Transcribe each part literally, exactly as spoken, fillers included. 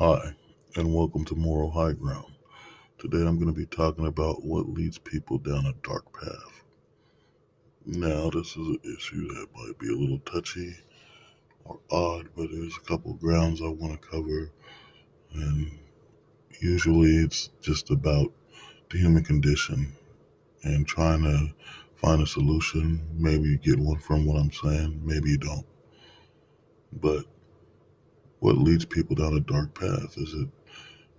Hi, and welcome to Moral High Ground. Today I'm going to be talking about what leads people down a dark path. Now, this is an issue that might be a little touchy or odd, but there's a couple grounds I want to cover, and usually it's just about the human condition and trying to find a solution. Maybe you get one from what I'm saying, maybe you don't. But what leads people down a dark path? Is it,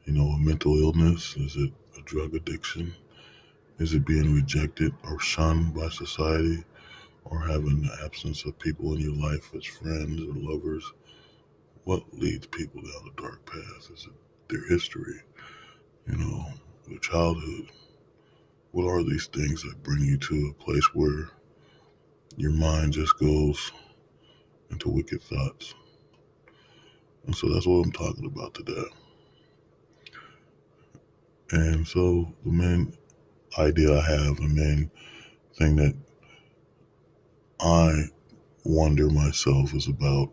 you know, a mental illness? Is it a drug addiction? Is it being rejected or shunned by society, or having the absence of people in your life as friends or lovers? What leads people down a dark path? Is it their history? You know, their childhood? What are these things that bring you to a place where your mind just goes into wicked thoughts? And so that's what I'm talking about today. And so the main idea I have, the main thing that I wonder myself is about,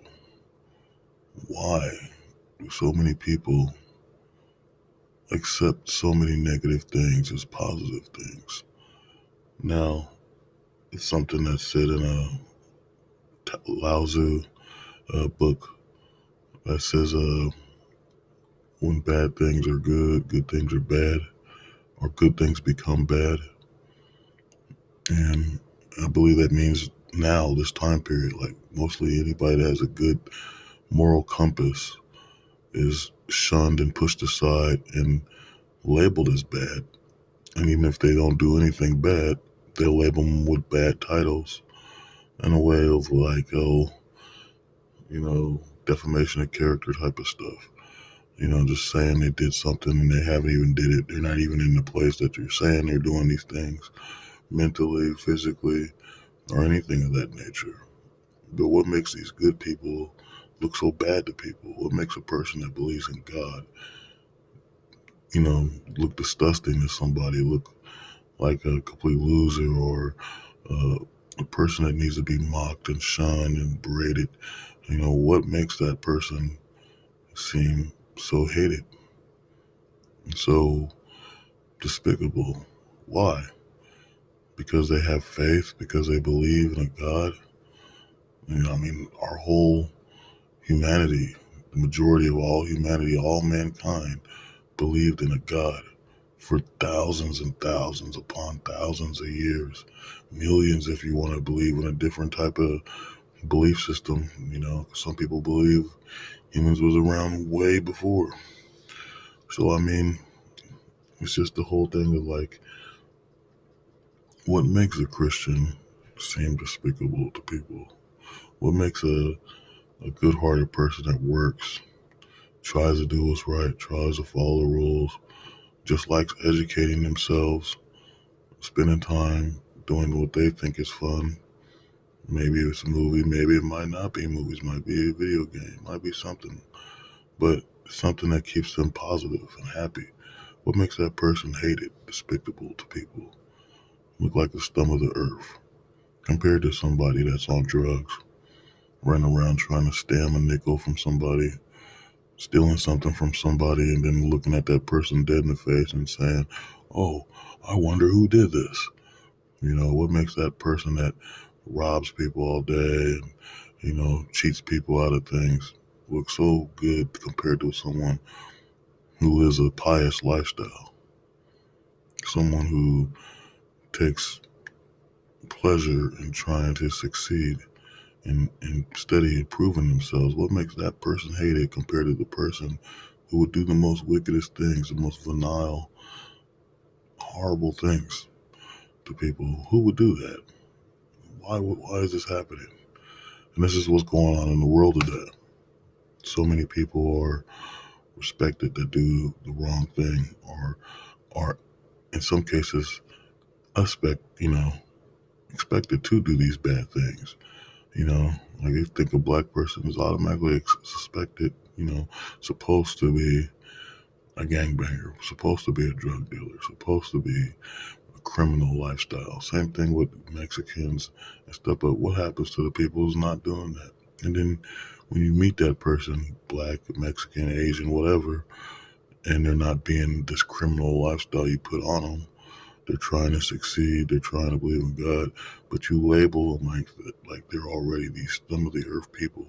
why do so many people accept so many negative things as positive things? Now, it's something that's said in a Lao Tzu uh, book, that says uh, when bad things are good, good things are bad, or good things become bad. And I believe that means now, this time period, like mostly anybody that has a good moral compass is shunned and pushed aside and labeled as bad. And even if they don't do anything bad, they label them with bad titles in a way of like, oh, you know, defamation of character type of stuff. You know, just saying they did something and they haven't even did it. They're not even in the place that you're saying they're doing these things, mentally, physically, or anything of that nature. But what makes these good people look so bad to people? What makes a person that believes in God, you know, look disgusting to somebody, look like a complete loser, or uh, a person that needs to be mocked and shunned and berated? You know, what makes that person seem so hated and so despicable? Why? Because they have faith, because they believe in a God? You know, I mean, our whole humanity, the majority of all humanity, all mankind, believed in a God for thousands and thousands upon thousands of years. Millions, if you want to believe in a different type of belief system. You know, some people believe humans was around way before. So I mean, it's just the whole thing of like, what makes a Christian seem despicable to people? What makes a a good-hearted person that works, tries to do what's right, tries to follow the rules, just likes educating themselves, spending time doing what they think is fun? Maybe it's a movie, maybe it might not be movies, might be a video game, might be something, but something that keeps them positive and happy. What makes that person hated, despicable to people? Look like the scum of the earth, compared to somebody that's on drugs, running around trying to stam a nickel from somebody, stealing something from somebody, and then looking at that person dead in the face and saying, oh, I wonder who did this. You know, what makes that person that robs people all day and, you know, cheats people out of things look so good compared to someone who lives a pious lifestyle, someone who takes pleasure in trying to succeed and, and steady improving themselves? What makes that person hated compared to the person who would do the most wickedest things, the most venal, horrible things to people? Who would do that? Why, why is this happening? And this is what's going on in the world today. So many people are respected that do the wrong thing, or are, in some cases, expect, you know, expected to do these bad things. You know, like they think a black person is automatically suspected, you know, supposed to be a gangbanger, supposed to be a drug dealer, supposed to be criminal lifestyle. Same thing with Mexicans and stuff. But what happens to the people who's not doing that? And then when you meet that person, black, Mexican, Asian, whatever, and they're not being this criminal lifestyle you put on them. They're trying to succeed. They're trying to believe in God. But you label them like, like they're already these scum of the earth people.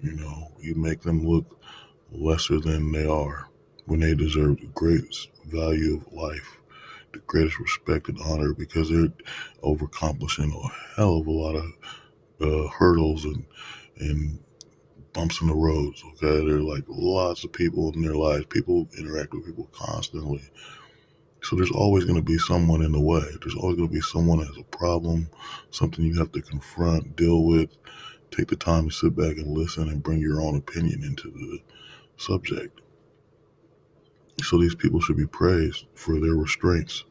You know, you make them look lesser than they are when they deserve the greatest value of life, the greatest respect and honor, because they're overcomplishing a hell of a lot of uh, hurdles and and bumps in the roads, okay? There are like lots of people in their lives. People interact with people constantly. So there's always going to be someone in the way. There's always going to be someone that has a problem, something you have to confront, deal with. Take the time to sit back and listen and bring your own opinion into the subject. So these people should be praised for their restraints,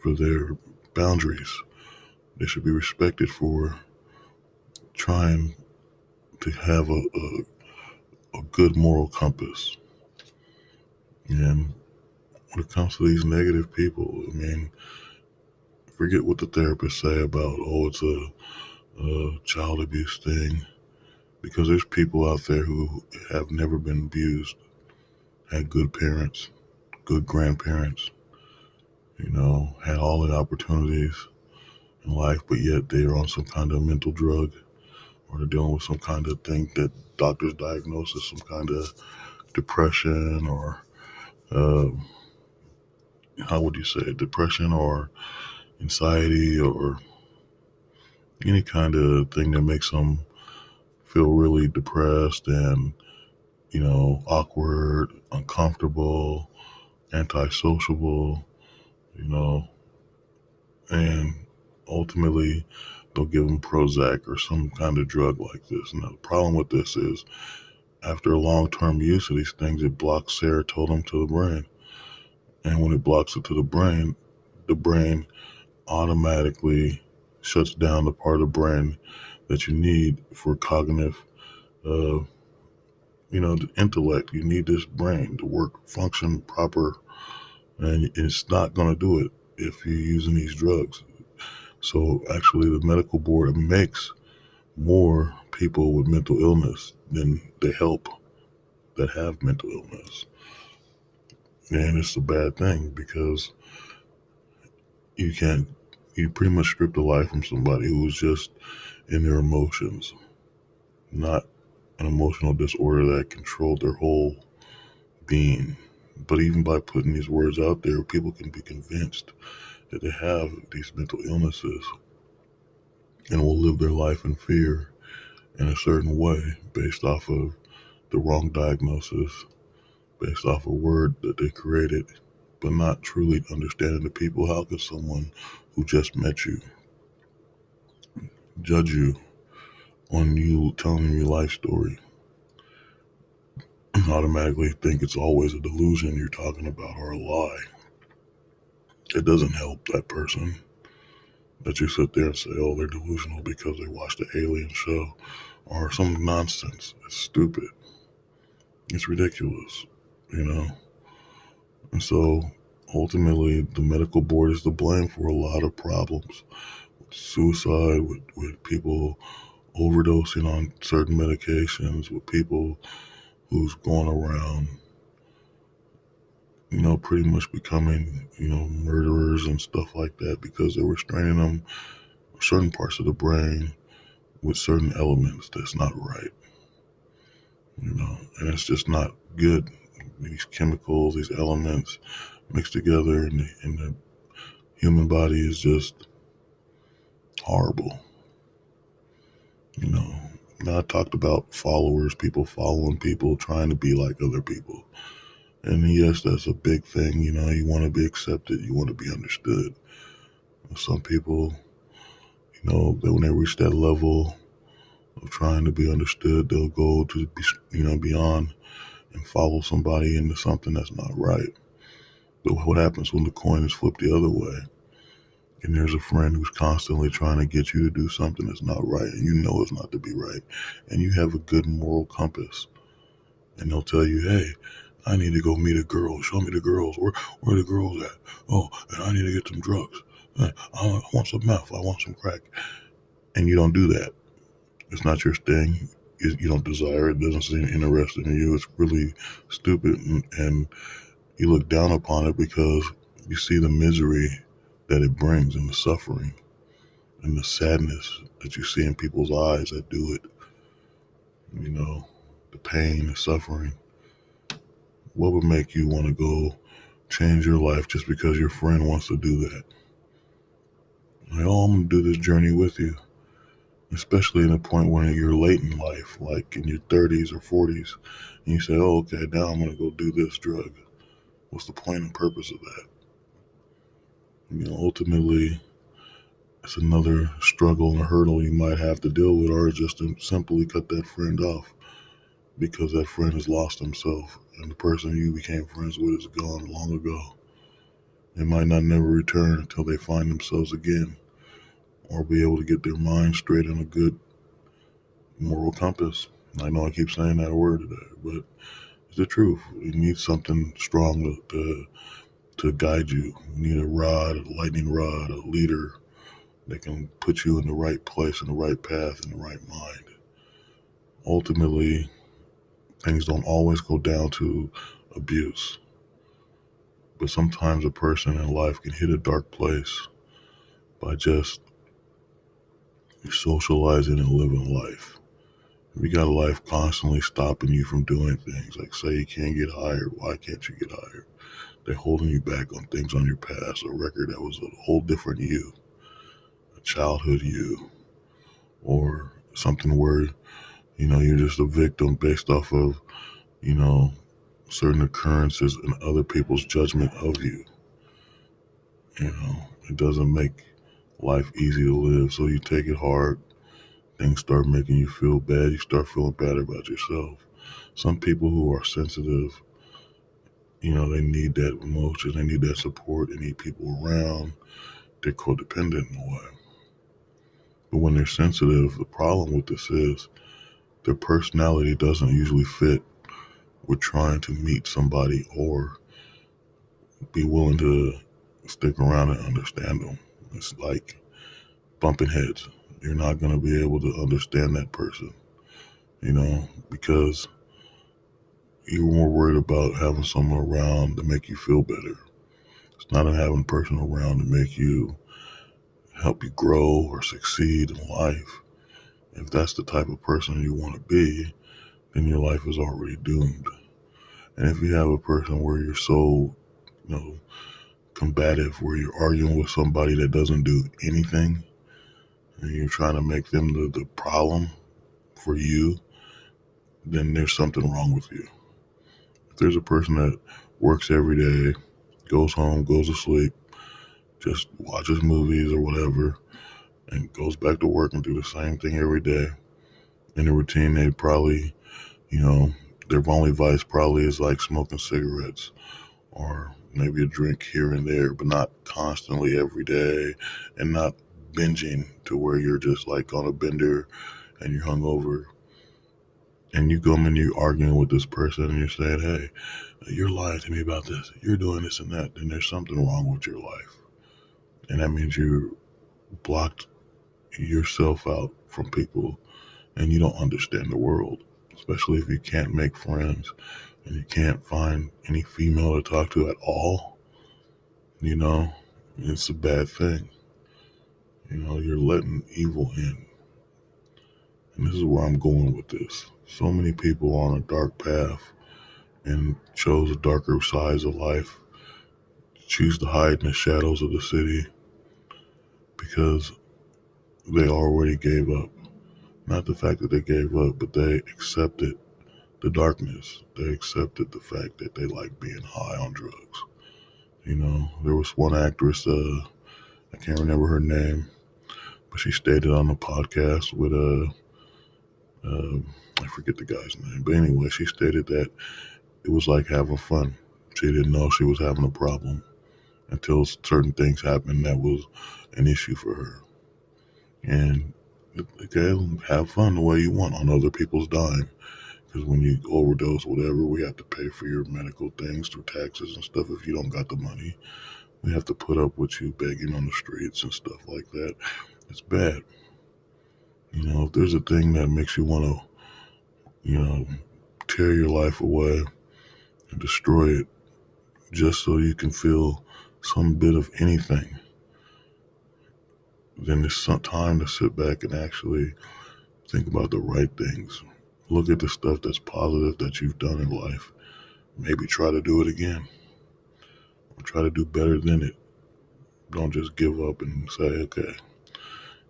for their boundaries. They should be respected for trying to have a, a, a good moral compass. And when it comes to these negative people, I mean, forget what the therapists say about, oh, it's a Uh, child abuse thing, because there's people out there who have never been abused, had good parents, good grandparents, you know, had all the opportunities in life, but yet they're on some kind of mental drug, or they're dealing with some kind of thing that doctors diagnose as some kind of depression, or uh, how would you say, depression or anxiety or any kind of thing that makes them feel really depressed and, you know, awkward, uncomfortable, antisociable, you know, and ultimately they'll give them Prozac or some kind of drug like this. Now, the problem with this is after long-term use of these things, it blocks serotonin to the brain. And when it blocks it to the brain, the brain automatically shuts down the part of the brain that you need for cognitive, uh, you know, the intellect. You need this brain to work, function proper, and it's not going to do it if you're using these drugs. So actually the medical board makes more people with mental illness than they help that have mental illness. And it's a bad thing because you can't, you pretty much stripped the life from somebody who's just in their emotions, not an emotional disorder that controlled their whole being. But even by putting these words out there, people can be convinced that they have these mental illnesses and will live their life in fear in a certain way based off of the wrong diagnosis, based off a word that they created, but not truly understanding the people. How could someone who just met you judge you on you telling your life story? Automatically think it's always a delusion you're talking about or a lie. It doesn't help that person that you sit there and say, oh, they're delusional because they watched the Alien show or some nonsense. It's stupid. It's ridiculous, you know? And so ultimately, the medical board is to blame for a lot of problems, with suicide, with, with people overdosing on certain medications, with people who's going around, you know, pretty much becoming, you know, murderers and stuff like that because they were straining them certain parts of the brain with certain elements that's not right, you know, and it's just not good. These chemicals, these elements mixed together in the, in the human body is just horrible. You know, now I talked about followers, people following people, trying to be like other people. And yes, that's a big thing. You know, you want to be accepted. You want to be understood. Some people, you know, when they reach that level of trying to be understood, they'll go to, you know, beyond and follow somebody into something that's not right. But what happens when the coin is flipped the other way and there's a friend who's constantly trying to get you to do something that's not right and you know it's not to be right and you have a good moral compass and they'll tell you, hey, I need to go meet a girl, show me the girls, where, where the girls at? Oh, and I need to get some drugs. I want some meth, I want some crack. And you don't do that. It's not your thing. you don't desire it, doesn't seem interesting to you, it's really stupid, and, and you look down upon it because you see the misery that it brings and the suffering and the sadness that you see in people's eyes that do it, you know, the pain, the suffering. What would make you want to go change your life just because your friend wants to do that? Like, oh, I'm going to do this journey with you, especially in a point when you're late in life, like in your thirties or forties, and you say, oh, okay, now I'm going to go do this drug. What's the point and purpose of that? You know, ultimately, it's another struggle and a hurdle you might have to deal with, or just simply cut that friend off because that friend has lost himself and the person you became friends with is gone long ago. They might not never return until they find themselves again or be able to get their mind straight on a good moral compass. I know I keep saying that word today, but it's the truth. You need something strong to, to, to guide you. You need a rod, a lightning rod, a leader that can put you in the right place, in the right path, in the right mind. Ultimately, things don't always go down to abuse, but sometimes a person in life can hit a dark place by just socializing and living life. If you got life constantly stopping you from doing things, like say you can't get hired, why can't you get hired? They're holding you back on things on your past, a record that was a whole different you, a childhood you, or something where, you know, you're just a victim based off of, you know, certain occurrences and other people's judgment of you. You know, it doesn't make life easy to live, so you take it hard. Things start making you feel bad. You start feeling bad about yourself. Some people who are sensitive, you know, they need that emotion. They need that support. They need people around. They're codependent in a way. But when they're sensitive, the problem with this is their personality doesn't usually fit with trying to meet somebody or be willing to stick around and understand them. It's like bumping heads. You're not going to be able to understand that person, you know, because you're more worried about having someone around to make you feel better. It's not having a person around to make you, help you grow or succeed in life. If that's the type of person you want to be, then your life is already doomed. And if you have a person where you're so, you know, combative, where you're arguing with somebody that doesn't do anything, and you're trying to make them the, the problem for you, then there's something wrong with you. If there's a person that works every day, goes home, goes to sleep, just watches movies or whatever, and goes back to work and do the same thing every day, in a routine, they probably, you know, their only vice probably is like smoking cigarettes or maybe a drink here and there, but not constantly every day, and not binging to where you're just like on a bender and you're hungover. And you come and you're arguing with this person and you're saying, hey, you're lying to me about this, you're doing this and that, then there's something wrong with your life. And that means you blocked yourself out from people and you don't understand the world, especially if you can't make friends and you can't find any female to talk to at all. You know, it's a bad thing. You know, you're letting evil in. And this is where I'm going with this. So many people on a dark path and chose the darker sides of life, choose to hide in the shadows of the city because they already gave up. Not the fact that they gave up, but they accepted the darkness. They accepted the fact that they like being high on drugs. You know, there was one actress, uh, I can't remember her name, but she stated on the podcast with a, uh, uh, I forget the guy's name, but anyway, she stated that it was like having fun. She didn't know she was having a problem until certain things happened that was an issue for her. And okay, have fun the way you want on other people's dime, because when you overdose, whatever, we have to pay for your medical things through taxes and stuff. If you don't got the money, we have to put up with you begging on the streets and stuff like that. It's bad. You know, if there's a thing that makes you want to you know, tear your life away and destroy it just so you can feel some bit of anything, then it's some time to sit back and actually think about the right things. Look at the stuff that's positive that you've done in life. Maybe try to do it again. Or try to do better than it. Don't just give up and say, okay,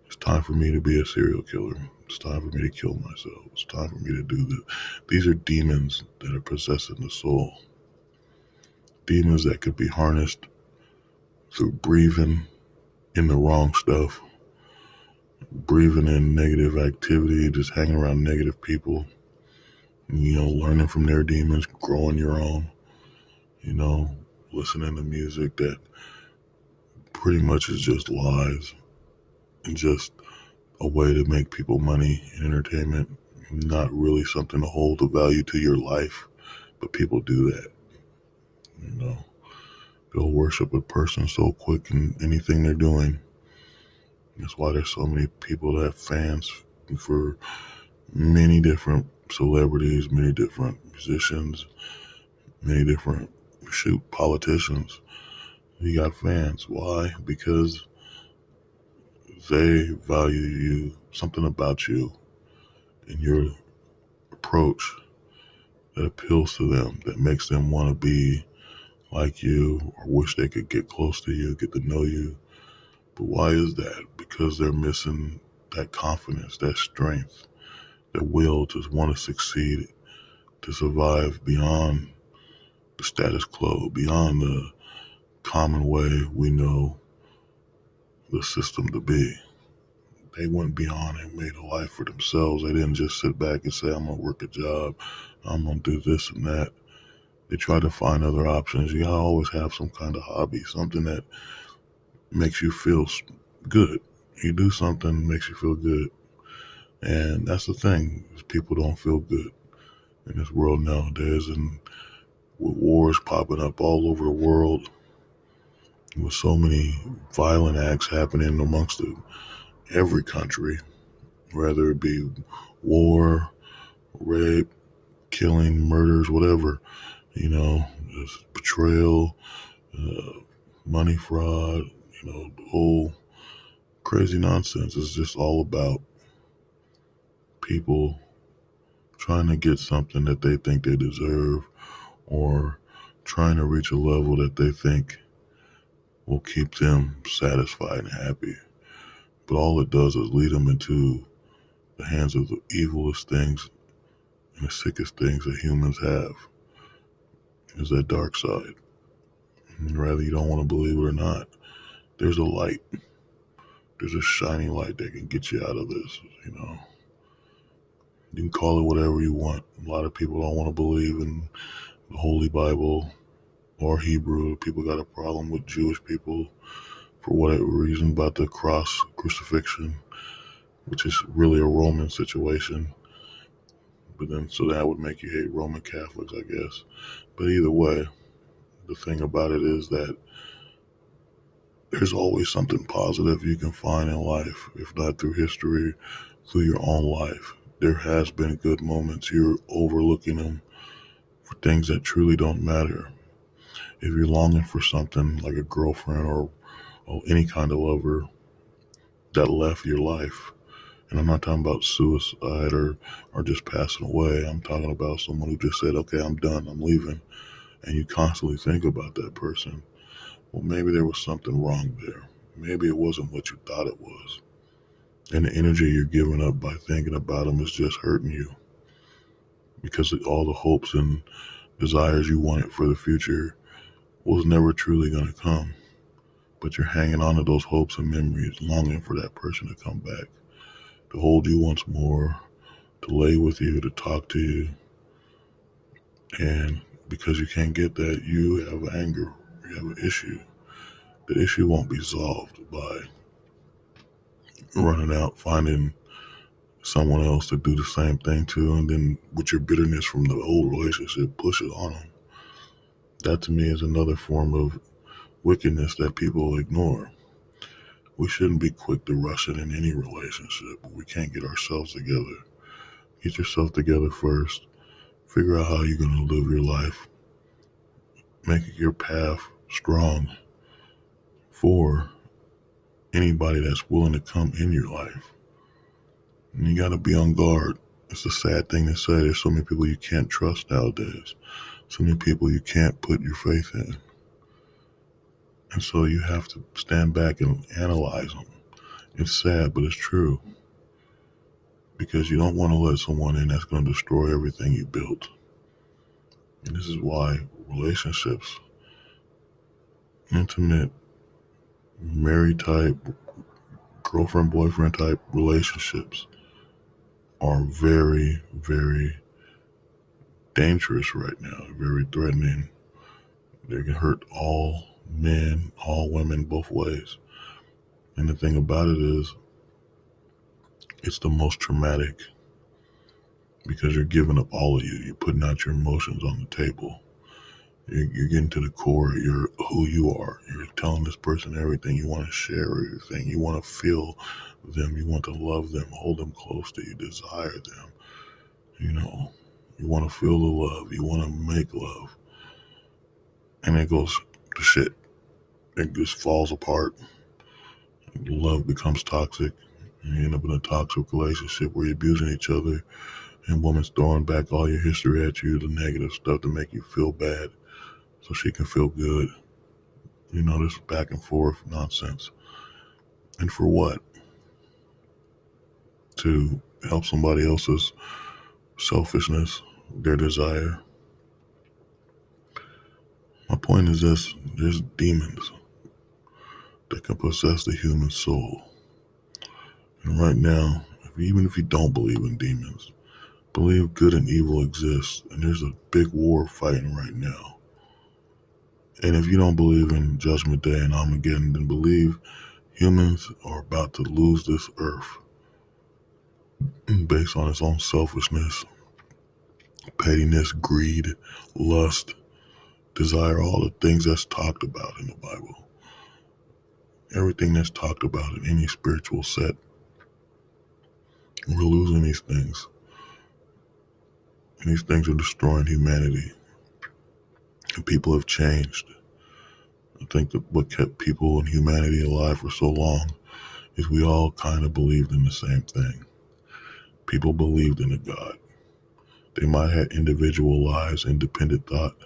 it's time for me to be a serial killer. It's time for me to kill myself. It's time for me to do this. These are demons that are possessing the soul. Demons that could be harnessed through breathing in the wrong stuff, breathing in negative activity, just hanging around negative people, you know, learning from their demons, growing your own, you know, listening to music that pretty much is just lies and just a way to make people money and entertainment, not really something to hold the value to your life, but people do that, you know. They'll worship a person so quick in anything they're doing. That's why there's so many people that have fans for many different celebrities, many different musicians, many different, shoot, politicians. You got fans. Why? Because they value you, something about you and your approach that appeals to them, that makes them want to be like you or wish they could get close to you, get to know you. But why is that? Because they're missing that confidence, that strength, that will to want to succeed, to survive beyond the status quo, beyond the common way we know the system to be. They went beyond and made a life for themselves. They didn't just sit back and say, I'm going to work a job, I'm going to do this and that. They try to find other options. You gotta always have some kind of hobby, something that makes you feel good. You do something that makes you feel good. And that's the thing, is people don't feel good in this world nowadays. And with wars popping up all over the world, with so many violent acts happening amongst the, every country, whether it be war, rape, killing, murders, whatever, you know, just betrayal, uh, money fraud, you know, the whole crazy nonsense. It's just all about people trying to get something that they think they deserve or trying to reach a level that they think will keep them satisfied and happy. But all it does is lead them into the hands of the evilest things and the sickest things that humans have. Is that dark side. And rather you don't want to believe it or not, there's a light. There's a shining light that can get you out of this, you know. You can call it whatever you want. A lot of people don't want to believe in the Holy Bible or Hebrew. People got a problem with Jewish people for whatever reason about the cross, crucifixion, which is really a Roman situation. But then, so that would make you hate Roman Catholics, I guess. But either way, the thing about it is that there's always something positive you can find in life, if not through history, through your own life. There has been good moments. You're overlooking them for things that truly don't matter. If you're longing for something like a girlfriend or, or any kind of lover that left your life, and I'm not talking about suicide or, or just passing away. I'm talking about someone who just said, okay, I'm done, I'm leaving. And you constantly think about that person. Well, maybe there was something wrong there. Maybe it wasn't what you thought it was. And the energy you're giving up by thinking about them is just hurting you. Because all the hopes and desires you wanted for the future was never truly going to come. But you're hanging on to those hopes and memories, longing for that person to come back, to hold you once more, to lay with you, to talk to you. And because you can't get that, you have anger, you have an issue. The issue won't be solved by running out, finding someone else to do the same thing to, and then with your bitterness from the old relationship, push it on them. That to me is another form of wickedness that people ignore. We shouldn't be quick to rush it in any relationship. We can't get ourselves together. Get yourself together first. Figure out how you're going to live your life. Make your path strong for anybody that's willing to come in your life. And you got to be on guard. It's a sad thing to say. There's so many people you can't trust nowadays. So many people you can't put your faith in. And so you have to stand back and analyze them. It's sad, but it's true. Because you don't want to let someone in that's going to destroy everything you built. And this is why relationships, intimate, married type, girlfriend, boyfriend type relationships are very, very dangerous right now, very threatening. They can hurt all men, all women, both ways. And the thing about it is, it's the most traumatic because you're giving up all of you. You're putting out your emotions on the table. You're, you're getting to the core. You're who you are. You're telling this person everything. You want to share everything. You want to feel them. You want to love them. Hold them close to you. Desire them. You know, you want to feel the love. You want to make love. And it goes to shit. It just falls apart. Love becomes toxic. You end up in a toxic relationship where you're abusing each other and woman's throwing back all your history at you, the negative stuff to make you feel bad so she can feel good. You know, this back and forth nonsense. And for what? To help somebody else's selfishness, their desire. My point is this, there's demons that can possess the human soul. And right now, even if you don't believe in demons, believe good and evil exists. And there's a big war fighting right now. And if you don't believe in Judgment Day and Armageddon, then believe humans are about to lose this earth based on its own selfishness, pettiness, greed, lust, desire, all the things that's talked about in the Bible. Everything that's talked about in any spiritual set. We're losing these things. And these things are destroying humanity. And people have changed. I think that what kept people and humanity alive for so long is we all kind of believed in the same thing. People believed in a God. They might have had individual lives, independent thought.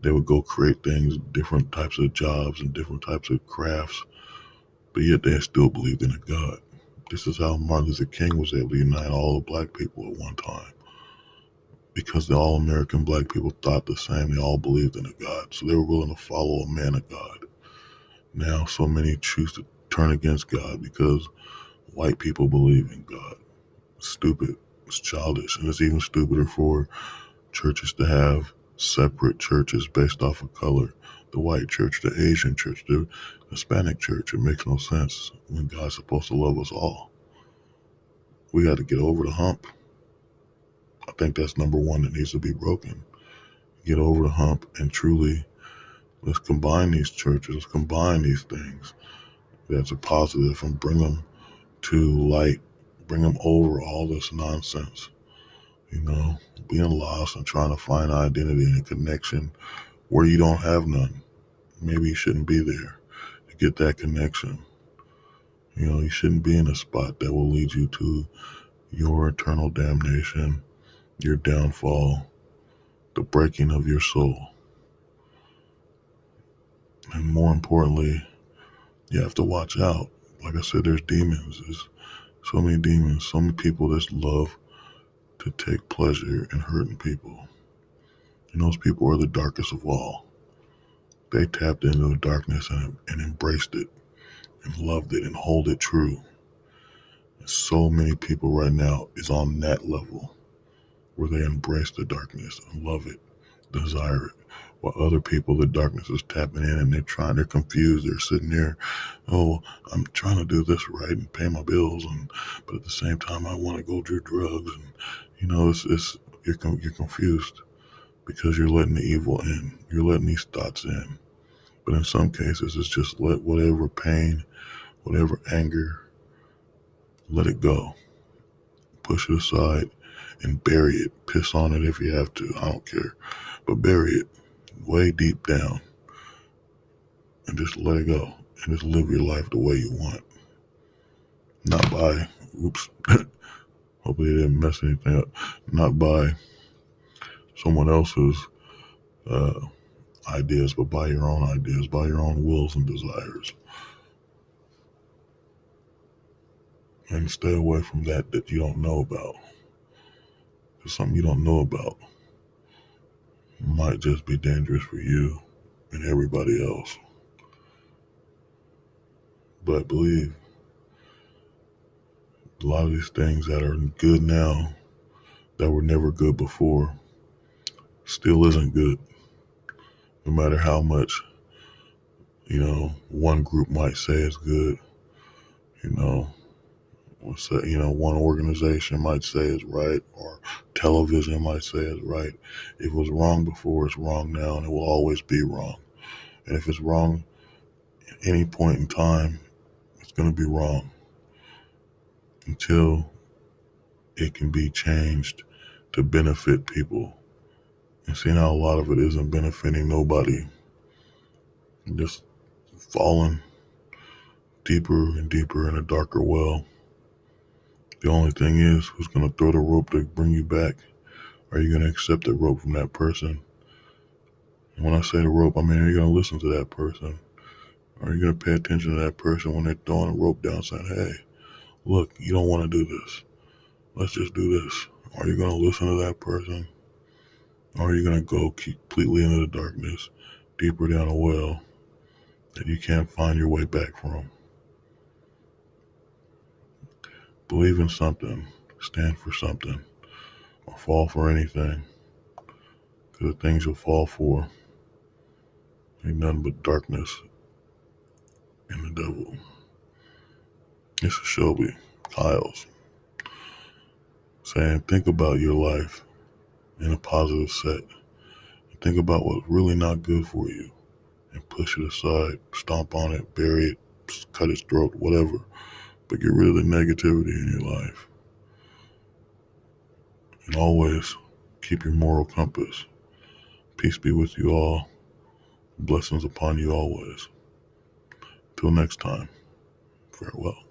They would go create things, different types of jobs and different types of crafts, but yet they still believed in a God. This is how Martin Luther King was able to unite all the black people at one time. Because the all-American black people thought the same. They all believed in a God. So they were willing to follow a man of God. Now so many choose to turn against God because white people believe in God. It's stupid. It's childish. And it's even stupider for churches to have separate churches based off of color. The white church, the Asian church, the Hispanic church. It makes no sense when God's supposed to love us all. We got to get over the hump. I think that's number one that needs to be broken. Get over the hump and truly let's combine these churches, let's combine these things that's a positive and bring them to light, bring them over all this nonsense. You know, being lost and trying to find identity and connection where you don't have none. Maybe you shouldn't be there to get that connection. You know, you shouldn't be in a spot that will lead you to your eternal damnation, your downfall, the breaking of your soul. And more importantly, you have to watch out. Like I said, there's demons. There's so many demons, so many people that love to take pleasure in hurting people. And those people are the darkest of all. They tapped into the darkness and, and embraced it and loved it and hold it true. And so many people right now is on that level where they embrace the darkness and love it, desire it. While other people, the darkness is tapping in and they're trying, they're confused. They're sitting there, oh, I'm trying to do this right and pay my bills, and but at the same time, I want to go do drugs. And, you know, it's, it's you're, you're confused. Because you're letting the evil in. You're letting these thoughts in. But in some cases, it's just let whatever pain, whatever anger, let it go. Push it aside and bury it. Piss on it if you have to. I don't care. But bury it way deep down and just let it go and just live your life the way you want. Not by, oops, hopefully they didn't mess anything up, not by someone else's uh, ideas, but by your own ideas, by your own wills and desires. And stay away from that that you don't know about. There's something you don't know about. It might just be dangerous for you and everybody else. But I believe a lot of these things that are good now that were never good before still isn't good. No matter how much, you know, one group might say it's good, you know, Say, you know, one organization might say it's right, or television might say it's right. If it was wrong before, it's wrong now, and it will always be wrong. And if it's wrong at any point in time, it's going to be wrong until it can be changed to benefit people. And seeing how a lot of it isn't benefiting nobody, just falling deeper and deeper in a darker well. The only thing is, who's going to throw the rope to bring you back? Are you going to accept the rope from that person? And when I say the rope, I mean, are you going to listen to that person? Are you going to pay attention to that person when they're throwing the rope down saying, hey, look, you don't want to do this. Let's just do this. Are you going to listen to that person? Or are you going to go completely into the darkness, deeper down a well that you can't find your way back from? Believe in something, stand for something, or fall for anything. Because the things you'll fall for ain't nothing but darkness and the devil. This is Shelby Kyle's saying, think about your life in a positive set. Think about what's really not good for you and push it aside, stomp on it, bury it, cut its throat, whatever. But get rid of the negativity in your life. And always keep your moral compass. Peace be with you all. Blessings upon you always. Till next time, farewell.